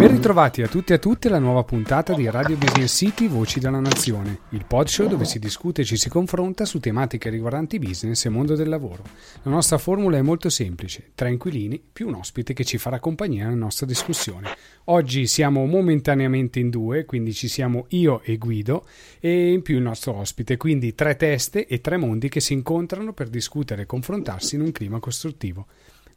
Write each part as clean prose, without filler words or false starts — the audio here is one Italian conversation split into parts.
Ben ritrovati a tutti e a tutte alla nuova puntata di Radio Business City Voci della Nazione, il pod show dove si discute e ci si confronta su tematiche riguardanti business e mondo del lavoro. La nostra formula è molto semplice, tre inquilini più un ospite che ci farà compagnia nella nostra discussione. Oggi siamo momentaneamente in due, quindi ci siamo io e Guido e in più il nostro ospite, quindi tre teste e tre mondi che si incontrano per discutere e confrontarsi in un clima costruttivo.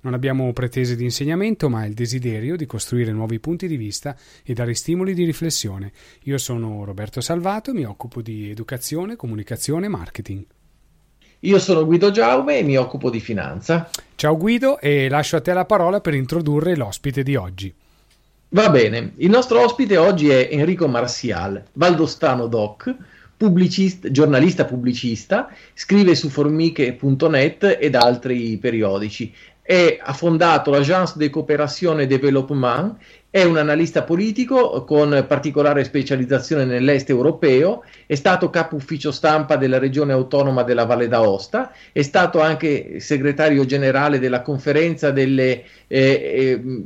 Non abbiamo pretese di insegnamento, ma il desiderio di costruire nuovi punti di vista e dare stimoli di riflessione. Io sono Roberto Salvato e mi occupo di educazione, comunicazione e marketing. Io sono Guido Giaume e mi occupo di finanza. Ciao Guido, e lascio a te la parola per introdurre l'ospite di oggi. Va bene, il nostro ospite oggi è Enrico Marsial, valdostano doc, giornalista pubblicista, scrive su formiche.net ed altri periodici. Ha fondato l'Agence de Coopération et Développement, è un analista politico con particolare specializzazione nell'est europeo, è stato capo ufficio stampa della regione autonoma della Valle d'Aosta, è stato anche segretario generale della conferenza delle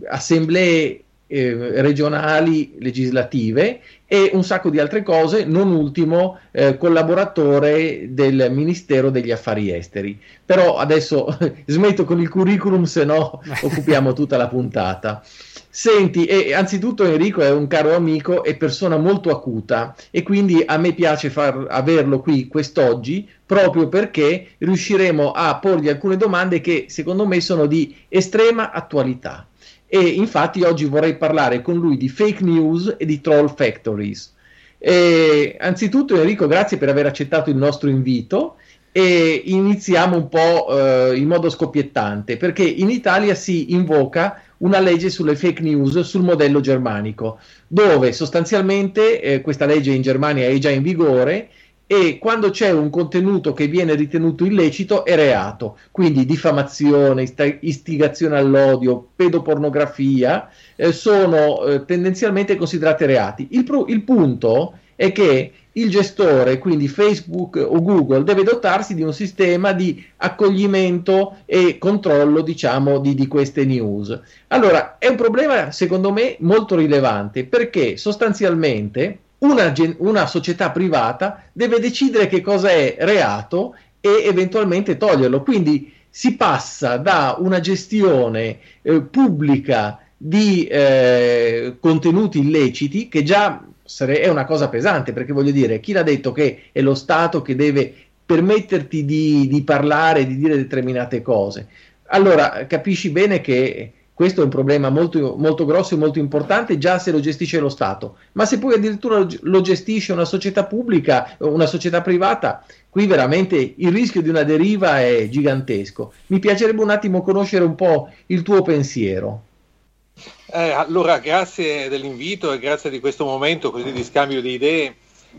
assemblee regionali legislative e un sacco di altre cose, non ultimo collaboratore del Ministero degli Affari Esteri. Però adesso smetto con il curriculum, se no occupiamo tutta la puntata. Senti, anzitutto Enrico è un caro amico e persona molto acuta e quindi a me piace averlo qui quest'oggi proprio perché riusciremo a porgli alcune domande che secondo me sono di estrema attualità. E infatti oggi vorrei parlare con lui di fake news e di troll factories. Anzitutto Enrico, grazie per aver accettato il nostro invito e iniziamo un po' in modo scoppiettante, perché in Italia si invoca una legge sulle fake news sul modello germanico, dove sostanzialmente questa legge in Germania è già in vigore e quando c'è un contenuto che viene ritenuto illecito è reato, quindi diffamazione, istigazione all'odio, pedopornografia sono tendenzialmente considerate reati. Il punto è che il gestore, quindi Facebook o Google, deve dotarsi di un sistema di accoglimento e controllo, diciamo, di queste news. Allora, è un problema secondo me molto rilevante, perché sostanzialmente una società privata deve decidere che cosa è reato e eventualmente toglierlo. Quindi si passa da una gestione pubblica di contenuti illeciti, che già è una cosa pesante, perché voglio dire, chi l'ha detto che è lo Stato che deve permetterti di parlare, di dire determinate cose? Allora capisci bene che questo è un problema molto, molto grosso e molto importante già se lo gestisce lo Stato, ma se poi addirittura lo gestisce una società pubblica, una società privata, qui veramente il rischio di una deriva è gigantesco. Mi piacerebbe un attimo conoscere un po' il tuo pensiero. Allora, grazie dell'invito e grazie di questo momento così di scambio di idee.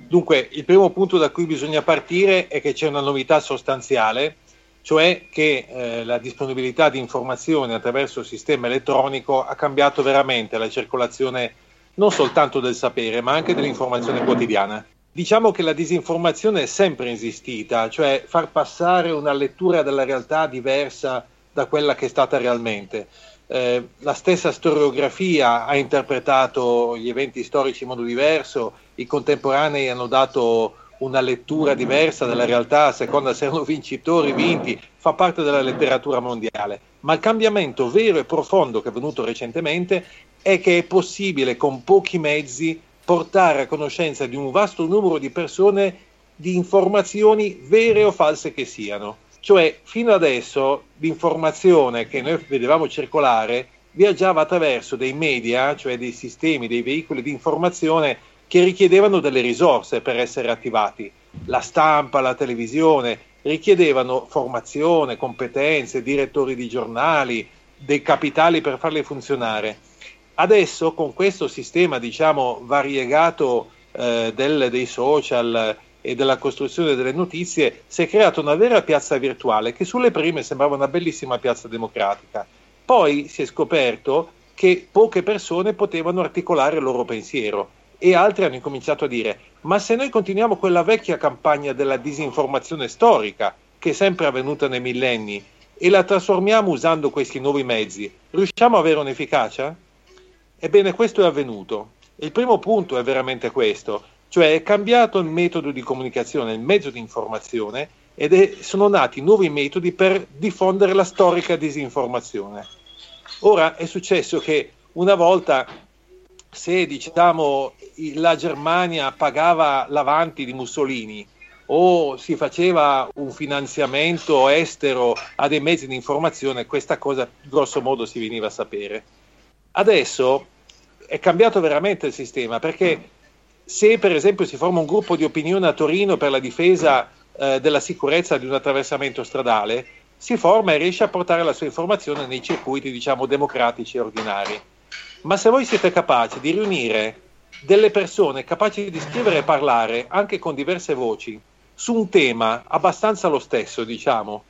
Dunque, il primo punto da cui bisogna partire è che c'è una novità sostanziale, cioè che la disponibilità di informazioni attraverso il sistema elettronico ha cambiato veramente la circolazione non soltanto del sapere, ma anche dell'informazione quotidiana. Diciamo che la disinformazione è sempre esistita, cioè far passare una lettura della realtà diversa da quella che è stata realmente. La stessa storiografia ha interpretato gli eventi storici in modo diverso, i contemporanei hanno dato una lettura diversa della realtà a seconda se erano vincitori, vinti, fa parte della letteratura mondiale. Ma il cambiamento vero e profondo che è avvenuto recentemente è che è possibile con pochi mezzi portare a conoscenza di un vasto numero di persone di informazioni vere o false che siano. Cioè, fino adesso l'informazione che noi vedevamo circolare viaggiava attraverso dei media, cioè dei sistemi, dei veicoli di informazione che richiedevano delle risorse per essere attivati. La stampa, la televisione richiedevano formazione, competenze, direttori di giornali, dei capitali per farle funzionare. Adesso con questo sistema, diciamo, variegato dei social e della costruzione delle notizie, si è creata una vera piazza virtuale che sulle prime sembrava una bellissima piazza democratica. Poi si è scoperto che poche persone potevano articolare il loro pensiero. E altri hanno incominciato a dire: ma se noi continuiamo quella vecchia campagna della disinformazione storica che è sempre avvenuta nei millenni e la trasformiamo usando questi nuovi mezzi, riusciamo ad avere un'efficacia? Ebbene, questo è avvenuto. Il primo punto è veramente questo, cioè è cambiato il metodo di comunicazione, il mezzo di informazione, ed sono nati nuovi metodi per diffondere la storica disinformazione. Ora è successo che una volta, se diciamo la Germania pagava l'avanti di Mussolini o si faceva un finanziamento estero a dei mezzi di informazione, questa cosa grosso modo si veniva a sapere. Adesso è cambiato veramente il sistema, perché se per esempio si forma un gruppo di opinione a Torino per la difesa della sicurezza di un attraversamento stradale, si forma e riesce a portare la sua informazione nei circuiti, diciamo, democratici e ordinari. Ma se voi siete capaci di riunire delle persone capaci di scrivere e parlare anche con diverse voci su un tema abbastanza lo stesso, diciamo,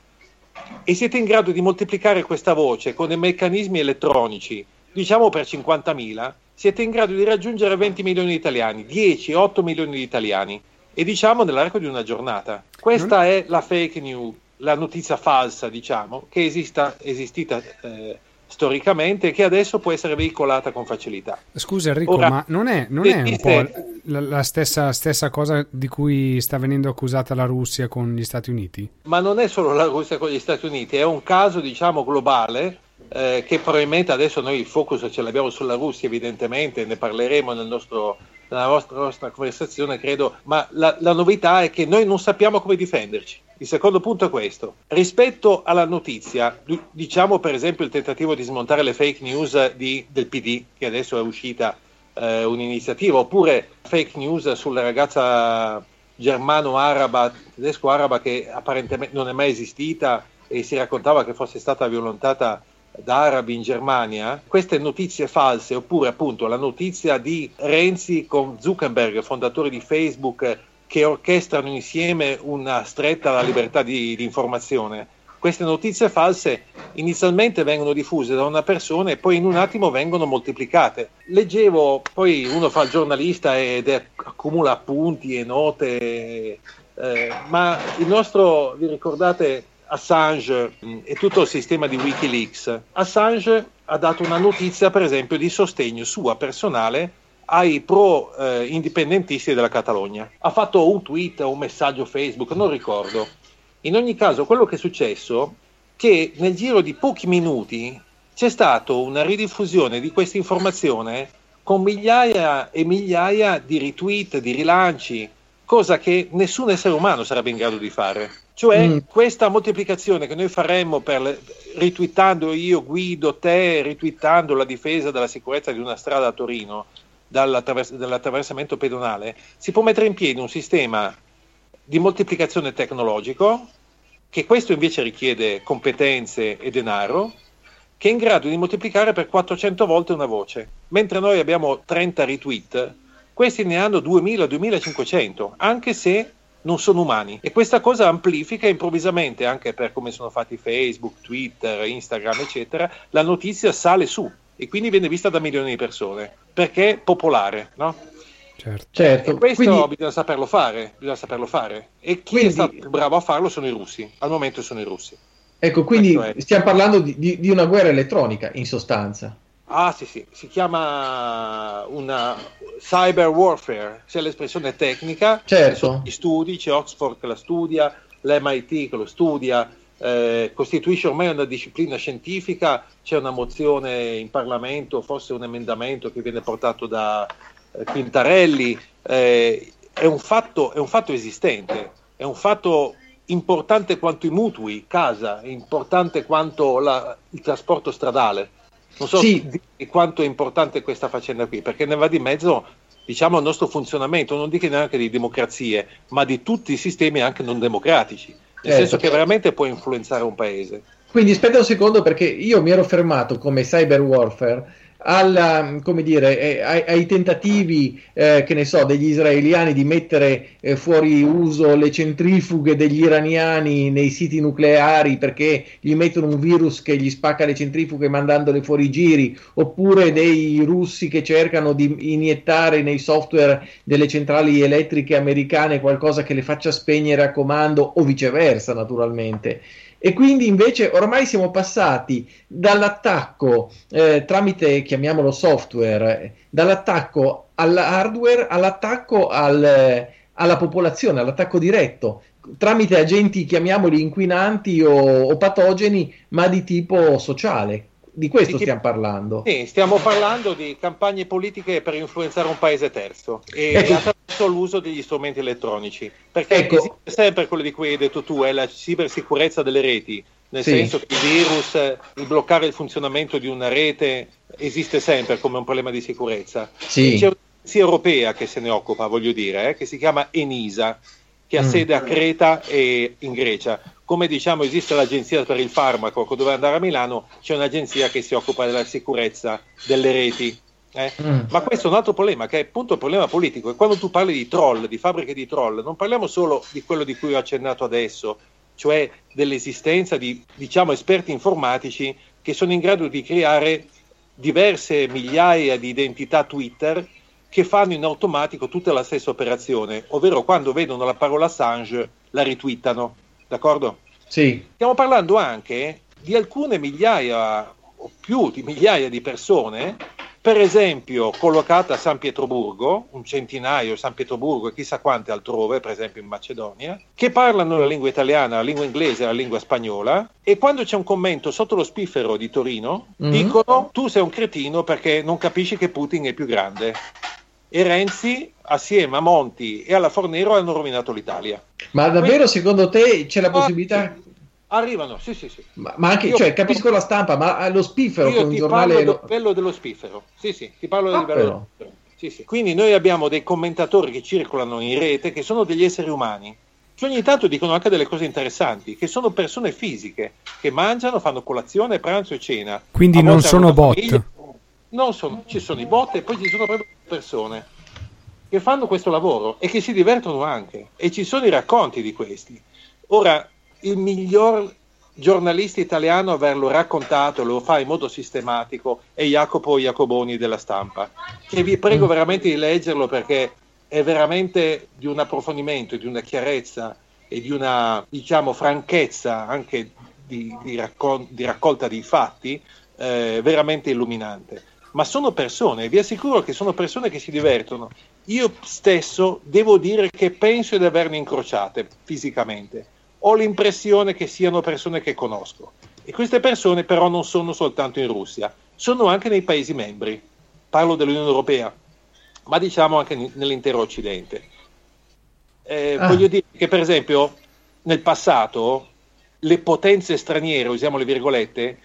e siete in grado di moltiplicare questa voce con dei meccanismi elettronici, diciamo per 50.000, siete in grado di raggiungere 20 milioni di italiani, 8 milioni di italiani, e diciamo nell'arco di una giornata. Questa è la fake news, la notizia falsa, diciamo, che esistita storicamente, che adesso può essere veicolata con facilità. Scusa Enrico, ora, ma non è un po' la stessa cosa di cui sta venendo accusata la Russia con gli Stati Uniti? Ma non è solo la Russia con gli Stati Uniti, è un caso, diciamo, globale, che probabilmente adesso noi il focus ce l'abbiamo sulla Russia, evidentemente ne parleremo nella nostra conversazione, credo, ma la novità è che noi non sappiamo come difenderci. Il secondo punto è questo: rispetto alla notizia, diciamo per esempio il tentativo di smontare le fake news del PD, che adesso è uscita un'iniziativa, oppure fake news sulla ragazza germano-araba, tedesco-araba, che apparentemente non è mai esistita e si raccontava che fosse stata violentata da arabi in Germania, queste notizie false, oppure appunto la notizia di Renzi con Zuckerberg, fondatore di Facebook, che orchestrano insieme una stretta alla libertà di informazione. Queste notizie false inizialmente vengono diffuse da una persona e poi in un attimo vengono moltiplicate. Leggevo, poi uno fa il giornalista ed accumula appunti e note, ma vi ricordate Assange e tutto il sistema di WikiLeaks? Assange ha dato una notizia, per esempio, di sostegno sua personale ai pro-indipendentisti della Catalogna. Ha fatto un tweet o un messaggio Facebook, non ricordo. In ogni caso, quello che è successo è che nel giro di pochi minuti c'è stata una ridiffusione di questa informazione con migliaia e migliaia di retweet, di rilanci, cosa che nessun essere umano sarebbe in grado di fare. Cioè questa moltiplicazione che noi faremmo ritwittando io guido te, ritwittando la difesa della sicurezza di una strada a Torino dall'attraversamento pedonale, si può mettere in piedi un sistema di moltiplicazione tecnologico, che questo invece richiede competenze e denaro, che è in grado di moltiplicare per 400 volte una voce. Mentre noi abbiamo 30 retweet, questi ne hanno 2000-2500, anche se non sono umani, e questa cosa amplifica improvvisamente, anche per come sono fatti Facebook, Twitter, Instagram eccetera, la notizia sale su e quindi viene vista da milioni di persone perché è popolare, no? Certo. E questo quindi bisogna saperlo fare, e chi quindi è stato più bravo a farlo sono i russi, al momento sono i russi. Ecco, quindi stiamo parlando di una guerra elettronica in sostanza. Ah sì, si chiama una cyber warfare, c'è l'espressione tecnica, certo. Gli studi, c'è Oxford che la studia, l'MIT che lo studia, costituisce ormai una disciplina scientifica, c'è una mozione in Parlamento, forse un emendamento che viene portato da Quintarelli, è un fatto esistente, è un fatto importante quanto i mutui, casa, è importante quanto il trasporto stradale. Non so quanto è importante questa faccenda qui, perché ne va di mezzo, diciamo, al nostro funzionamento, non dico neanche di democrazie, ma di tutti i sistemi anche non democratici, nel senso che veramente può influenzare un paese. Quindi aspetta un secondo, perché io mi ero fermato come cyber warfare ai tentativi degli israeliani di mettere fuori uso le centrifughe degli iraniani nei siti nucleari, perché gli mettono un virus che gli spacca le centrifughe mandandole fuori giri, oppure dei russi che cercano di iniettare nei software delle centrali elettriche americane qualcosa che le faccia spegnere a comando, o viceversa naturalmente. E quindi invece ormai siamo passati dall'attacco tramite, chiamiamolo software, dall'attacco all'hardware, all'attacco alla popolazione, all'attacco diretto, tramite agenti, chiamiamoli inquinanti o patogeni, ma di tipo sociale. Di questo stiamo parlando. Sì, stiamo parlando di campagne politiche per influenzare un paese terzo e attraverso l'uso degli strumenti elettronici. Perché esiste sempre quello di cui hai detto tu, è la cibersicurezza delle reti. Nel senso che il virus, il bloccare il funzionamento di una rete, esiste sempre come un problema di sicurezza. Sì. C'è un'agenzia europea che se ne occupa, voglio dire, che si chiama ENISA, che ha sede a Creta e in Grecia. Come diciamo esiste l'agenzia per il farmaco, che doveva andare a Milano, c'è un'agenzia che si occupa della sicurezza delle reti. Ma questo è un altro problema, che è appunto un problema politico. E quando tu parli di troll, di fabbriche di troll, non parliamo solo di quello di cui ho accennato adesso, cioè dell'esistenza di, diciamo, esperti informatici che sono in grado di creare diverse migliaia di identità Twitter che fanno in automatico tutta la stessa operazione, ovvero quando vedono la parola Assange la retweetano. D'accordo? Sì. Stiamo parlando anche di alcune migliaia o più di migliaia di persone, per esempio collocate a San Pietroburgo, un centinaio a San Pietroburgo e chissà quante altrove, per esempio in Macedonia, che parlano la lingua italiana, la lingua inglese, la lingua spagnola, e quando c'è un commento sotto lo spiffero di Torino dicono: tu sei un cretino perché non capisci che Putin è più grande. E Renzi assieme a Monti e alla Fornero hanno rovinato l'Italia. Ma davvero secondo te c'è la possibilità? Arrivano, sì. Ma anche, cioè, capisco la stampa, ma lo spiffero con un giornale... Io ti parlo dello spiffero, sì, ti parlo del livello dello spiffero. Sì. Quindi noi abbiamo dei commentatori che circolano in rete, che sono degli esseri umani, che ogni tanto dicono anche delle cose interessanti, che sono persone fisiche, che mangiano, fanno colazione, pranzo e cena. Quindi non sono bot. Non sono, ci sono i bot e poi ci sono proprio persone che fanno questo lavoro e che si divertono anche, e ci sono i racconti di questi. Ora, il miglior giornalista italiano a averlo raccontato, lo fa in modo sistematico, è Jacopo Iacoboni della Stampa, che vi prego veramente di leggerlo, perché è veramente di un approfondimento, di una chiarezza e di una, diciamo, franchezza anche di raccolta dei fatti veramente illuminante. Ma sono persone, vi assicuro che sono persone che si divertono. Io stesso devo dire che penso di averne incrociate fisicamente, ho l'impressione che siano persone che conosco, e queste persone però non sono soltanto in Russia, sono anche nei paesi membri, parlo dell'Unione Europea, ma diciamo anche nell'intero Occidente. Voglio dire che per esempio nel passato le potenze straniere, usiamo le virgolette,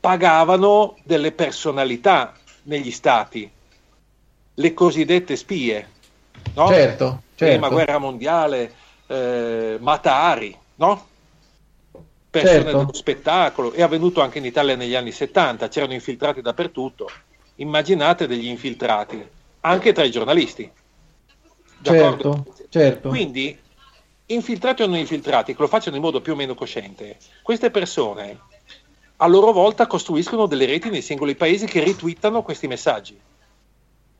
pagavano delle personalità negli stati, le cosiddette spie, no? Certo. Prima guerra mondiale, Matahari, no? Persone dello spettacolo, è avvenuto anche in Italia negli anni 70, c'erano infiltrati dappertutto. Immaginate degli infiltrati anche tra i giornalisti. D'accordo? Certo. Quindi infiltrati o non infiltrati, che lo facciano in modo più o meno cosciente, queste persone a loro volta costruiscono delle reti nei singoli paesi che ritwittano questi messaggi.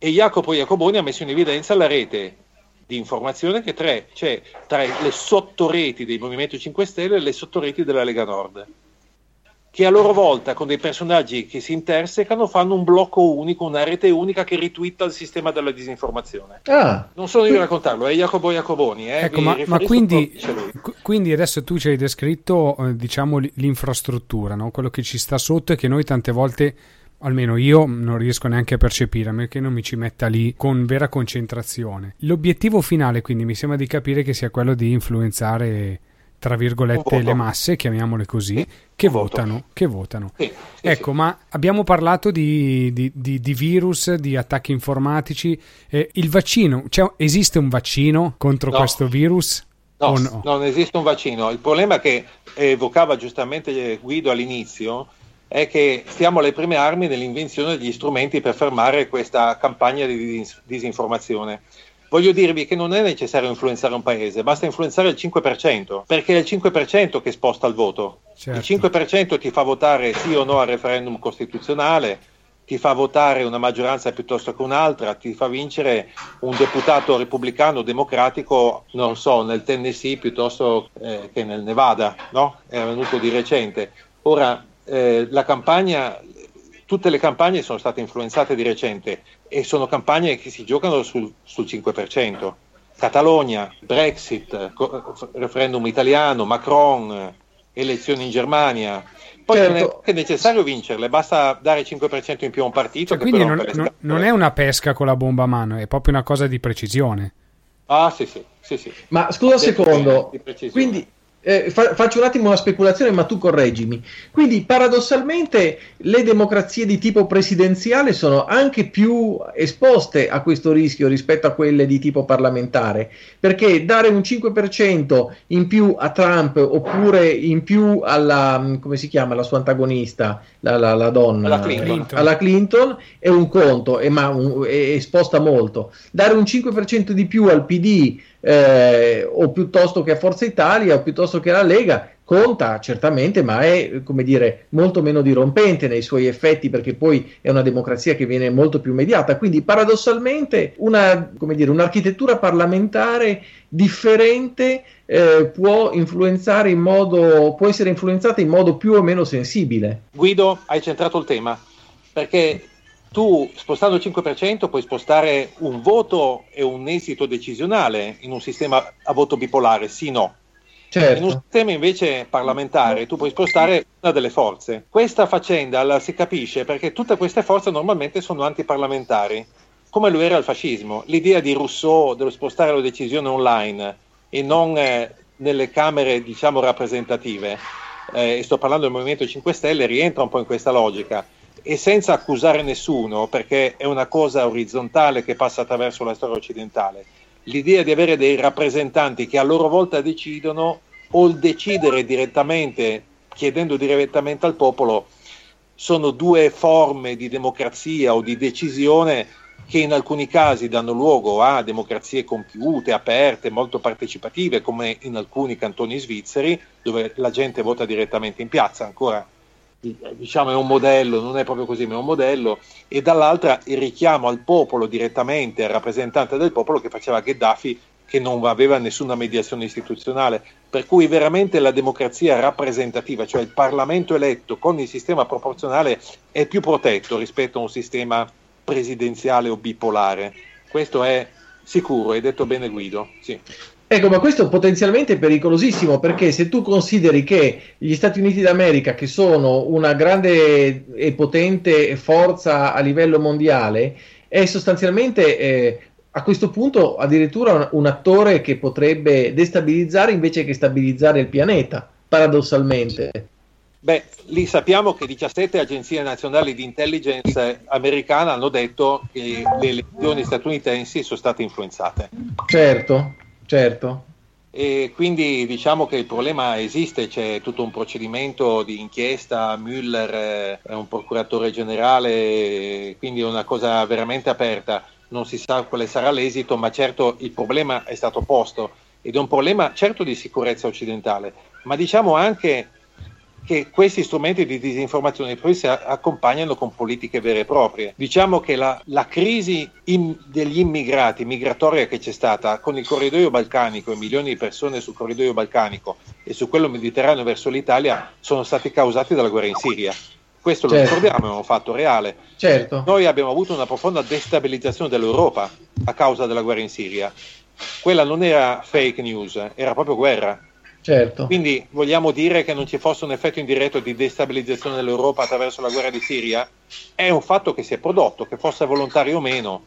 E Jacopo Iacoboni ha messo in evidenza la rete di informazione che c'è tra le sottoreti dei Movimento 5 Stelle e le sottoreti della Lega Nord, che a loro volta, con dei personaggi che si intersecano, fanno un blocco unico, una rete unica che ritwitta il sistema della disinformazione. Non sono io a raccontarlo, è Jacopo Iacoboni. Ecco, ma quindi adesso tu ci hai descritto, diciamo, l'infrastruttura, no? Quello che ci sta sotto e che noi tante volte, almeno io, non riesco neanche a percepire, a meno che non mi ci metta lì con vera concentrazione. L'obiettivo finale, quindi, mi sembra di capire che sia quello di influenzare, tra virgolette, le masse, chiamiamole così, che votano. Sì. Ma abbiamo parlato di virus, di attacchi informatici, il vaccino, cioè, esiste un vaccino contro questo virus? No, non esiste un vaccino. Il problema che evocava giustamente Guido all'inizio è che siamo alle prime armi nell'invenzione degli strumenti per fermare questa campagna di disinformazione. Voglio dirvi che non è necessario influenzare un paese, basta influenzare il 5%, perché è il 5% che sposta il voto. Certo. Il 5% ti fa votare sì o no al referendum costituzionale, ti fa votare una maggioranza piuttosto che un'altra, ti fa vincere un deputato repubblicano democratico, non so, nel Tennessee piuttosto che nel Nevada, no? È venuto di recente. Ora, la campagna, tutte le campagne sono state influenzate di recente e sono campagne che si giocano sul 5%. Catalogna, Brexit, referendum italiano, Macron, elezioni in Germania. Poi certo, è necessario vincerle, basta dare 5% in più a un partito. Cioè, che quindi non è una pesca con la bomba a mano, è proprio una cosa di precisione. Ah sì. Ma scusa un secondo, quindi faccio un attimo una speculazione, ma tu correggimi. Quindi paradossalmente le democrazie di tipo presidenziale sono anche più esposte a questo rischio rispetto a quelle di tipo parlamentare, perché dare un 5% in più a Trump oppure in più alla, come si chiama, la sua antagonista, la donna, alla Clinton è un conto, è esposta molto. Dare un 5% di più al PD o piuttosto che a Forza Italia o piuttosto che alla Lega conta certamente, ma è, come dire, molto meno dirompente nei suoi effetti, perché poi è una democrazia che viene molto più mediata. Quindi paradossalmente un'architettura parlamentare differente può essere influenzata in modo più o meno sensibile. Guido, hai centrato il tema, perché tu spostando il 5% puoi spostare un voto e un esito decisionale in un sistema a voto bipolare, sì no. Certo. In un sistema invece parlamentare tu puoi spostare una delle forze. Questa faccenda la si capisce perché tutte queste forze normalmente sono antiparlamentari, come lo era il fascismo. L'idea di Rousseau dello spostare la decisione online e non nelle camere, diciamo, rappresentative, e sto parlando del Movimento 5 Stelle, rientra un po' in questa logica. E senza accusare nessuno, perché è una cosa orizzontale che passa attraverso la storia occidentale, l'idea di avere dei rappresentanti che a loro volta decidono o decidere direttamente, chiedendo direttamente al popolo, sono due forme di democrazia o di decisione che in alcuni casi danno luogo a democrazie compiute, aperte, molto partecipative, come in alcuni cantoni svizzeri, dove la gente vota direttamente in piazza ancora. Diciamo è un modello, non è proprio così, ma è un modello, e dall'altra il richiamo al popolo direttamente, al rappresentante del popolo che faceva Gheddafi, che non aveva nessuna mediazione istituzionale, per cui veramente la democrazia rappresentativa, cioè il Parlamento eletto con il sistema proporzionale, è più protetto rispetto a un sistema presidenziale o bipolare. Questo è sicuro, hai detto bene Guido, sì. Ecco, ma questo è potenzialmente pericolosissimo, perché se tu consideri che gli Stati Uniti d'America, che sono una grande e potente forza a livello mondiale, è sostanzialmente a questo punto addirittura un attore che potrebbe destabilizzare invece che stabilizzare il pianeta, paradossalmente. Beh, lì sappiamo che 17 agenzie nazionali di intelligence americana hanno detto che le elezioni statunitensi sono state influenzate. Certo. E quindi diciamo che il problema esiste, c'è tutto un procedimento di inchiesta, Mueller è un procuratore generale, quindi è una cosa veramente aperta, non si sa quale sarà l'esito, ma certo il problema è stato posto ed è un problema certo di sicurezza occidentale, ma diciamo anche che questi strumenti di disinformazione poi si accompagnano con politiche vere e proprie. Diciamo che la crisi degli immigrati, migratoria che c'è stata con il corridoio balcanico e milioni di persone sul corridoio balcanico e su quello mediterraneo verso l'Italia sono stati causati dalla guerra in Siria. Questo certo. Lo ricordiamo, è un fatto reale. Certo. Noi abbiamo avuto una profonda destabilizzazione dell'Europa a causa della guerra in Siria. Quella non era fake news, era proprio guerra. Certo. Quindi vogliamo dire che non ci fosse un effetto indiretto di destabilizzazione dell'Europa attraverso la guerra di Siria? È un fatto che si è prodotto, che fosse volontario o meno.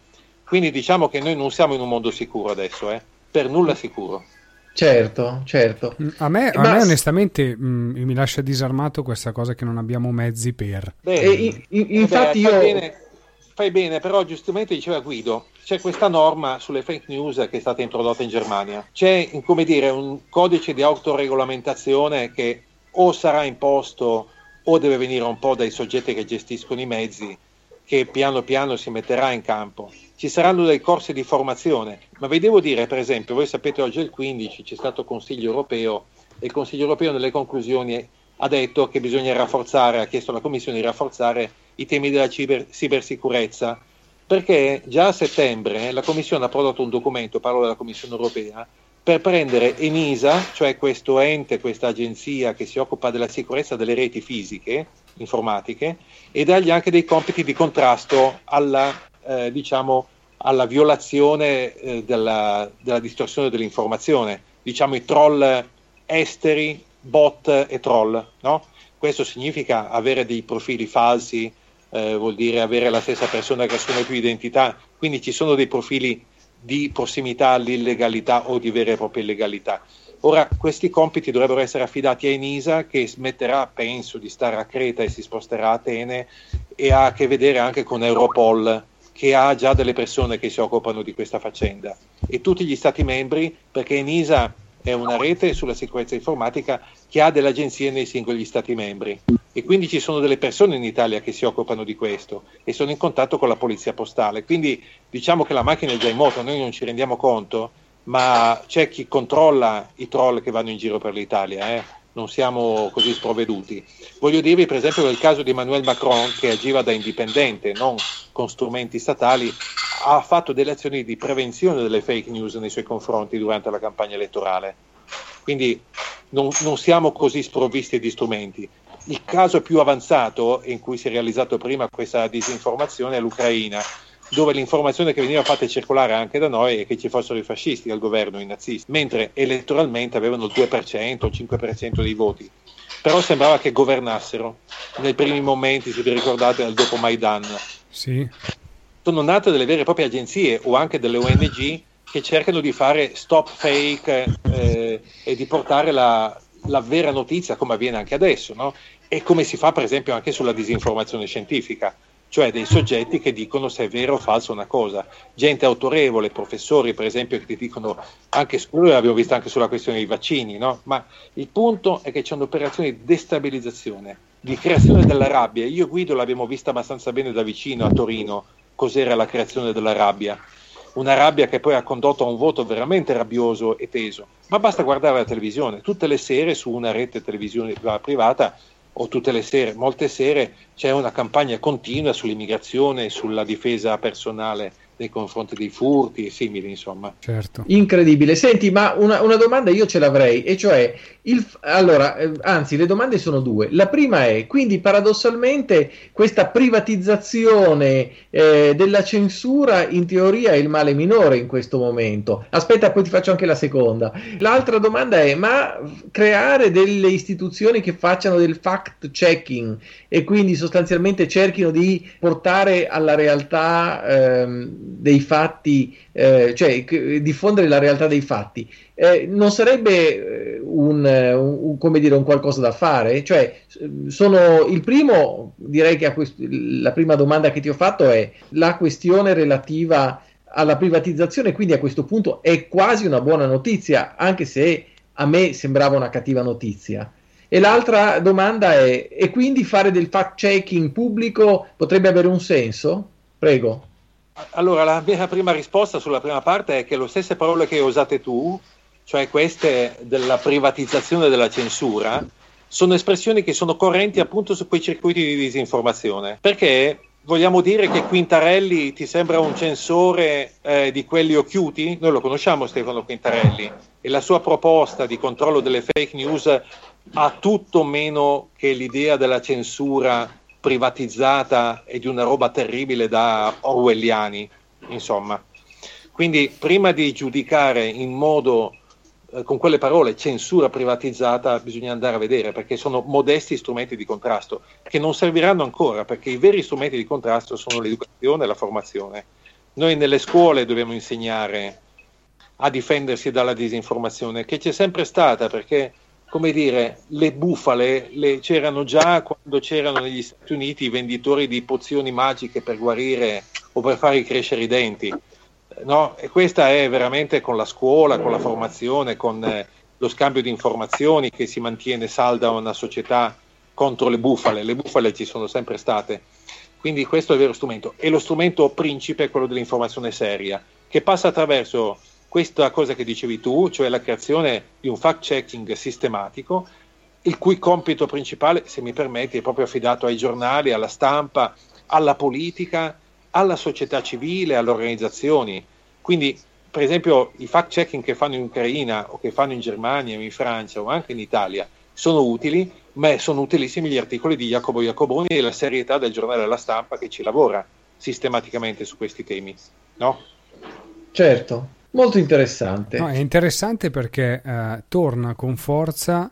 Quindi diciamo che noi non siamo in un mondo sicuro adesso, per nulla sicuro. Certo. A me onestamente mi lascia disarmato questa cosa che non abbiamo mezzi per. Infatti fai bene, però giustamente diceva Guido, c'è questa norma sulle fake news che è stata introdotta in Germania, c'è un codice di autoregolamentazione che o sarà imposto o deve venire un po' dai soggetti che gestiscono i mezzi, che piano piano si metterà in campo. Ci saranno dei corsi di formazione, ma vi devo dire, per esempio, voi sapete oggi è il 15, c'è stato Consiglio europeo e il Consiglio europeo nelle conclusioni ha detto che bisogna rafforzare, ha chiesto alla Commissione di rafforzare i temi della cibersicurezza, perché già a settembre la Commissione ha prodotto un documento, parlo della Commissione europea, per prendere ENISA, cioè questo ente, questa agenzia che si occupa della sicurezza delle reti fisiche, informatiche, e dargli anche dei compiti di contrasto alla violazione della distorsione dell'informazione, diciamo i troll esteri, bot e troll, no? Questo significa avere dei profili falsi, vuol dire avere la stessa persona che assume più identità, quindi ci sono dei profili di prossimità all'illegalità o di vera e propria illegalità. Ora, questi compiti dovrebbero essere affidati a ENISA, che smetterà, penso, di stare a Creta e si sposterà a Atene, e ha a che vedere anche con Europol, che ha già delle persone che si occupano di questa faccenda, e tutti gli Stati membri, perché ENISA è una rete sulla sicurezza informatica che ha delle agenzie nei singoli Stati membri, e quindi ci sono delle persone in Italia che si occupano di questo e sono in contatto con la polizia postale. Quindi diciamo che la macchina è già in moto, noi non ci rendiamo conto, ma c'è chi controlla i troll che vanno in giro per l'Italia, Non siamo così sprovveduti. Voglio dirvi per esempio del caso di Emmanuel Macron, che agiva da indipendente, non con strumenti statali, ha fatto delle azioni di prevenzione delle fake news nei suoi confronti durante la campagna elettorale. Quindi non siamo così sprovvisti di strumenti. Il caso più avanzato in cui si è realizzato prima questa disinformazione è l'Ucraina, dove l'informazione che veniva fatta circolare anche da noi è che ci fossero i fascisti al governo, i nazisti, mentre elettoralmente avevano il 2% o il 5% dei voti. Però sembrava che governassero nei primi momenti, se vi ricordate, al dopo Maidan. Sì. Sono nate delle vere e proprie agenzie o anche delle ONG che cercano di fare stop fake e di portare la vera notizia, come avviene anche adesso, no? E come si fa per esempio anche sulla disinformazione scientifica. Cioè dei soggetti che dicono se è vero o falso una cosa, gente autorevole, professori per esempio che ti dicono anche l'abbiamo vista anche sulla questione dei vaccini, no? Ma il punto è che c'è un'operazione di destabilizzazione, di creazione della rabbia. Io Guido l'abbiamo vista abbastanza bene da vicino a Torino, cos'era la creazione della rabbia, una rabbia che poi ha condotto a un voto veramente rabbioso e teso, ma basta guardare la televisione, tutte le sere su una rete televisiva privata o tutte le sere, molte sere c'è una campagna continua sull'immigrazione, sulla difesa personale nei confronti dei furti e simili, insomma. Certo. Incredibile. Senti, ma una domanda io ce l'avrei, e cioè le domande sono due. La prima è, quindi paradossalmente questa privatizzazione della censura in teoria è il male minore in questo momento. Aspetta, poi ti faccio anche la seconda. L'altra domanda è, ma creare delle istituzioni che facciano del fact checking e quindi sostanzialmente cerchino di portare alla realtà dei fatti, diffondere la realtà dei fatti, non sarebbe un qualcosa da fare? Cioè, sono il primo, direi che la prima domanda che ti ho fatto è la questione relativa alla privatizzazione, quindi a questo punto è quasi una buona notizia, anche se a me sembrava una cattiva notizia. E l'altra domanda è, e quindi fare del fact-checking pubblico potrebbe avere un senso? Prego. Allora, la mia prima risposta sulla prima parte è che le stesse parole che hai usato tu, cioè queste della privatizzazione della censura, sono espressioni che sono correnti appunto su quei circuiti di disinformazione. Perché vogliamo dire che Quintarelli ti sembra un censore di quelli occhiuti? Noi lo conosciamo Stefano Quintarelli, e la sua proposta di controllo delle fake news ha tutto meno che l'idea della censura privatizzata e di una roba terribile da orwelliani, insomma. Quindi prima di giudicare in modo con quelle parole censura privatizzata, bisogna andare a vedere, perché sono modesti strumenti di contrasto che non serviranno ancora, perché i veri strumenti di contrasto sono l'educazione e la formazione. Noi nelle scuole dobbiamo insegnare a difendersi dalla disinformazione, che c'è sempre stata, perché come dire, le bufale c'erano già quando c'erano negli Stati Uniti i venditori di pozioni magiche per guarire o per far crescere i denti, no? E questa è veramente con la scuola, con la formazione, con lo scambio di informazioni che si mantiene salda una società contro le bufale. Le bufale ci sono sempre state, quindi questo è il vero strumento. E lo strumento principe è quello dell'informazione seria, che passa attraverso questa cosa che dicevi tu, cioè la creazione di un fact-checking sistematico, il cui compito principale, se mi permetti, è proprio affidato ai giornali, alla stampa, alla politica, alla società civile, alle organizzazioni. Quindi, per esempio, i fact-checking che fanno in Ucraina o che fanno in Germania, in Francia o anche in Italia sono utili, ma sono utilissimi gli articoli di Jacopo Iacoboni e la serietà del giornale La Stampa, che ci lavora sistematicamente su questi temi, no? Certo, molto interessante. No, è interessante perché torna con forza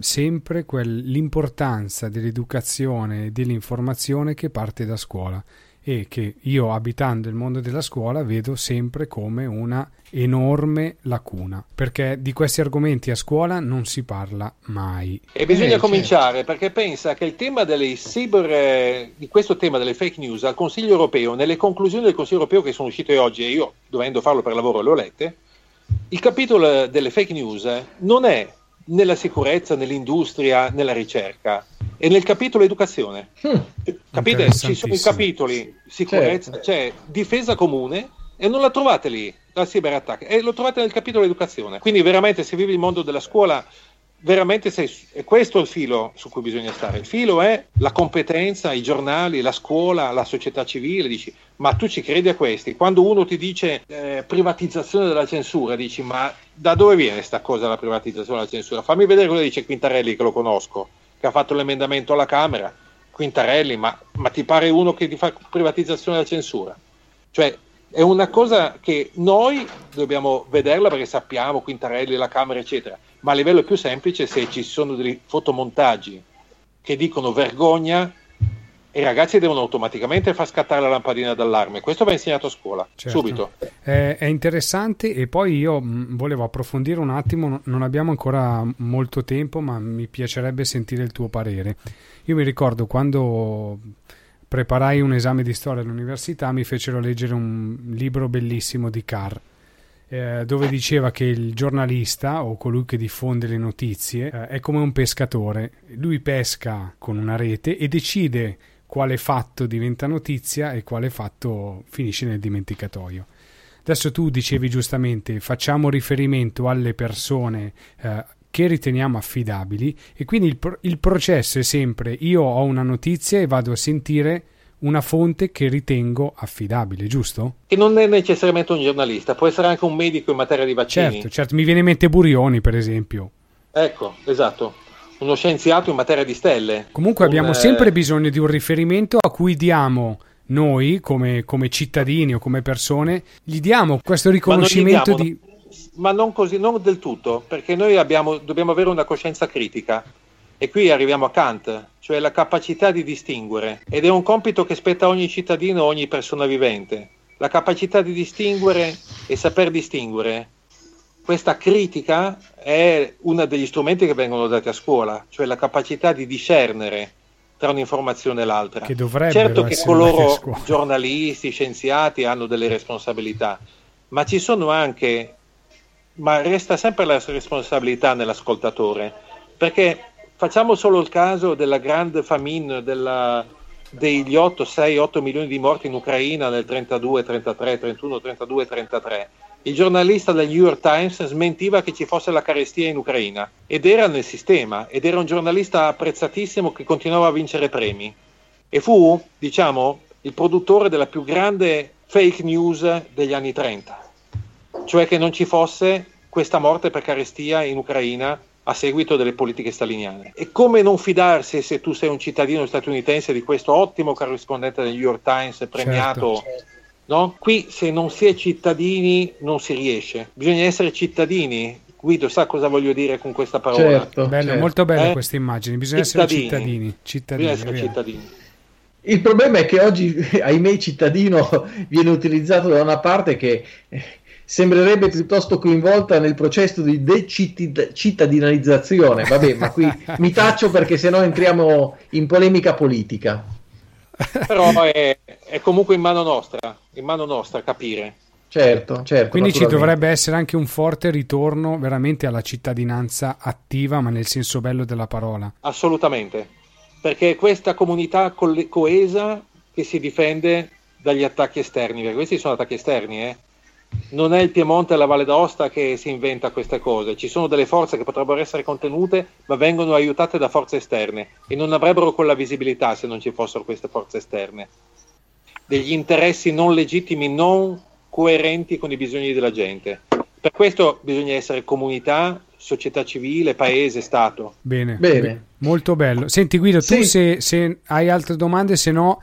sempre l'importanza dell'educazione e dell'informazione che parte da scuola, e che io, abitando il mondo della scuola, vedo sempre come una enorme lacuna, perché di questi argomenti a scuola non si parla mai. E bisogna cominciare, certo, perché pensa che il tema delle di questo tema delle fake news al Consiglio europeo, nelle conclusioni del Consiglio europeo che sono uscite oggi, e io, dovendo farlo per lavoro, le ho lette, il capitolo delle fake news non è nella sicurezza, nell'industria, nella ricerca, e nel capitolo educazione. Capite? Ci sono i capitoli sicurezza, certo, c'è difesa comune, e non la trovate lì, la cyberattacca, e lo trovate nel capitolo educazione. Quindi veramente, se vivi il mondo della scuola, veramente è questo il filo su cui bisogna stare. Il filo è la competenza, i giornali, la scuola, la società civile. Dici, ma tu ci credi a questi? Quando uno ti dice privatizzazione della censura, dici, ma da dove viene sta cosa, la privatizzazione della censura? Fammi vedere cosa dice Quintarelli, che lo conosco, che ha fatto l'emendamento alla Camera. Quintarelli, ma ti pare uno che ti fa privatizzazione della censura? Cioè, è una cosa che noi dobbiamo vederla, perché sappiamo Quintarelli, la Camera, eccetera, ma a livello più semplice, se ci sono dei fotomontaggi che dicono vergogna, i ragazzi devono automaticamente far scattare la lampadina d'allarme. Questo va insegnato a scuola, certo, subito. È interessante, e poi io volevo approfondire un attimo, non abbiamo ancora molto tempo, ma mi piacerebbe sentire il tuo parere. Io mi ricordo quando preparai un esame di storia all'università, mi fecero leggere un libro bellissimo di Carr, dove diceva che il giornalista, o colui che diffonde le notizie, è come un pescatore. Lui pesca con una rete e decide quale fatto diventa notizia e quale fatto finisce nel dimenticatoio. Adesso tu dicevi giustamente, facciamo riferimento alle persone che riteniamo affidabili, e quindi il processo è sempre: io ho una notizia e vado a sentire una fonte che ritengo affidabile, giusto? Che non è necessariamente un giornalista, può essere anche un medico in materia di vaccini. Certo, certo, mi viene in mente Burioni, per esempio. Ecco, esatto, uno scienziato in materia di stelle. Comunque abbiamo sempre bisogno di un riferimento a cui diamo noi, come cittadini o come persone, gli diamo questo riconoscimento di... Ma non così, non del tutto, perché noi dobbiamo avere una coscienza critica, e qui arriviamo a Kant, cioè la capacità di distinguere, ed è un compito che spetta a ogni cittadino, ogni persona vivente, la capacità di distinguere e saper distinguere. Questa critica è uno degli strumenti che vengono dati a scuola, cioè la capacità di discernere tra un'informazione e l'altra, che dovrebbero, certo, che coloro giornalisti, scienziati, hanno delle responsabilità, ma ci sono anche... Ma resta sempre la responsabilità nell'ascoltatore, perché facciamo solo il caso della grande famine, degli 6-8 milioni di morti in Ucraina nel 31, 33. Il giornalista del New York Times smentiva che ci fosse la carestia in Ucraina, ed era nel sistema, ed era un giornalista apprezzatissimo che continuava a vincere premi, e fu, diciamo, il produttore della più grande fake news degli anni 30. Cioè che non ci fosse questa morte per carestia in Ucraina a seguito delle politiche staliniane. E come non fidarsi, se tu sei un cittadino statunitense, di questo ottimo corrispondente del New York Times premiato, certo, no? Qui, se non si è cittadini, non si riesce. Bisogna essere cittadini. Guido sa cosa voglio dire con questa parola. Certo, bello, certo. Molto belle queste immagini. Bisogna essere cittadini. Il problema è che oggi, ahimè, cittadino viene utilizzato da una parte che sembrerebbe piuttosto coinvolta nel processo di cittadinalizzazione. Vabbè, ma qui mi taccio, perché sennò entriamo in polemica politica. Però è comunque in mano nostra capire. Certo, certo. Quindi ci dovrebbe essere anche un forte ritorno veramente alla cittadinanza attiva, ma nel senso bello della parola. Assolutamente, perché questa comunità coesa che si difende dagli attacchi esterni, perché questi sono attacchi esterni, non è il Piemonte e la Valle d'Aosta che si inventa queste cose, ci sono delle forze che potrebbero essere contenute ma vengono aiutate da forze esterne e non avrebbero quella visibilità se non ci fossero queste forze esterne, degli interessi non legittimi, non coerenti con i bisogni della gente. Per questo bisogna essere comunità, società civile, paese, Stato. Bene. Molto bello. Senti Guido, sì. Tu se hai altre domande, se no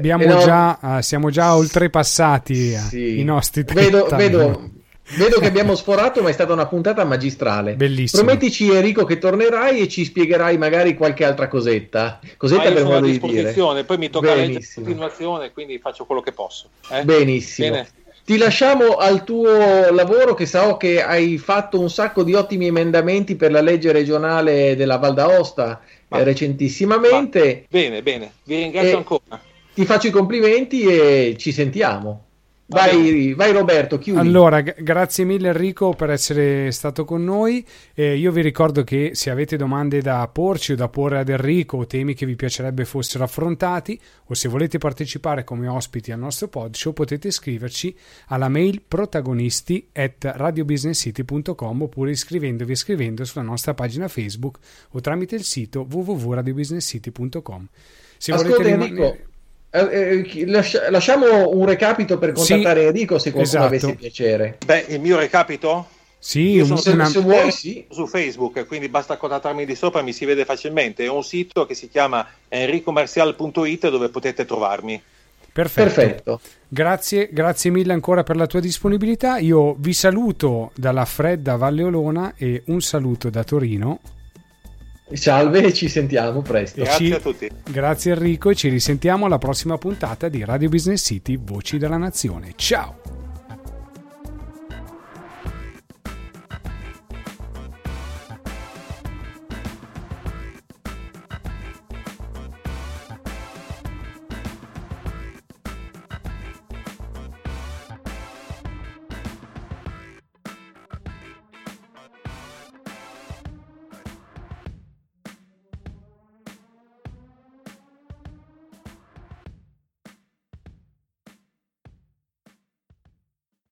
siamo già oltrepassati sì. I nostri 30 anni. Vedo che abbiamo sforato, ma è stata una puntata magistrale. Bellissimo. Promettici, Enrico, che tornerai e ci spiegherai magari qualche altra cosetta per modo di dire. Poi mi tocca leggere in continuazione, quindi faccio quello che posso. Benissimo. Bene. Ti lasciamo al tuo lavoro, che so che hai fatto un sacco di ottimi emendamenti per la legge regionale della Val d'Aosta recentissimamente. Bene, vi ringrazio ancora. Ti faccio i complimenti e ci sentiamo. Vai Roberto, chiudi. Allora, grazie mille Enrico per essere stato con noi. Io vi ricordo che se avete domande da porci o da porre ad Enrico o temi che vi piacerebbe fossero affrontati o se volete partecipare come ospiti al nostro podshow potete iscriverci alla mail protagonisti@radiobusinesscity.com oppure iscrivendovi e scrivendo sulla nostra pagina Facebook o tramite il sito www.radiobusinesscity.com. Se volete Enrico, lasciamo un recapito per contattare Enrico se qualcuno avesse piacere. Il mio recapito? Sì, io se vuoi, sì. Su Facebook, quindi basta contattarmi di sopra, mi si vede facilmente. È un sito che si chiama enricomarcial.it dove potete trovarmi. Perfetto. Grazie mille ancora per la tua disponibilità. Io vi saluto dalla fredda Valle Olona e un saluto da Torino. Salve, ci sentiamo presto. Grazie a tutti. Grazie Enrico e ci risentiamo alla prossima puntata di Radio Business City Voci della Nazione. Ciao.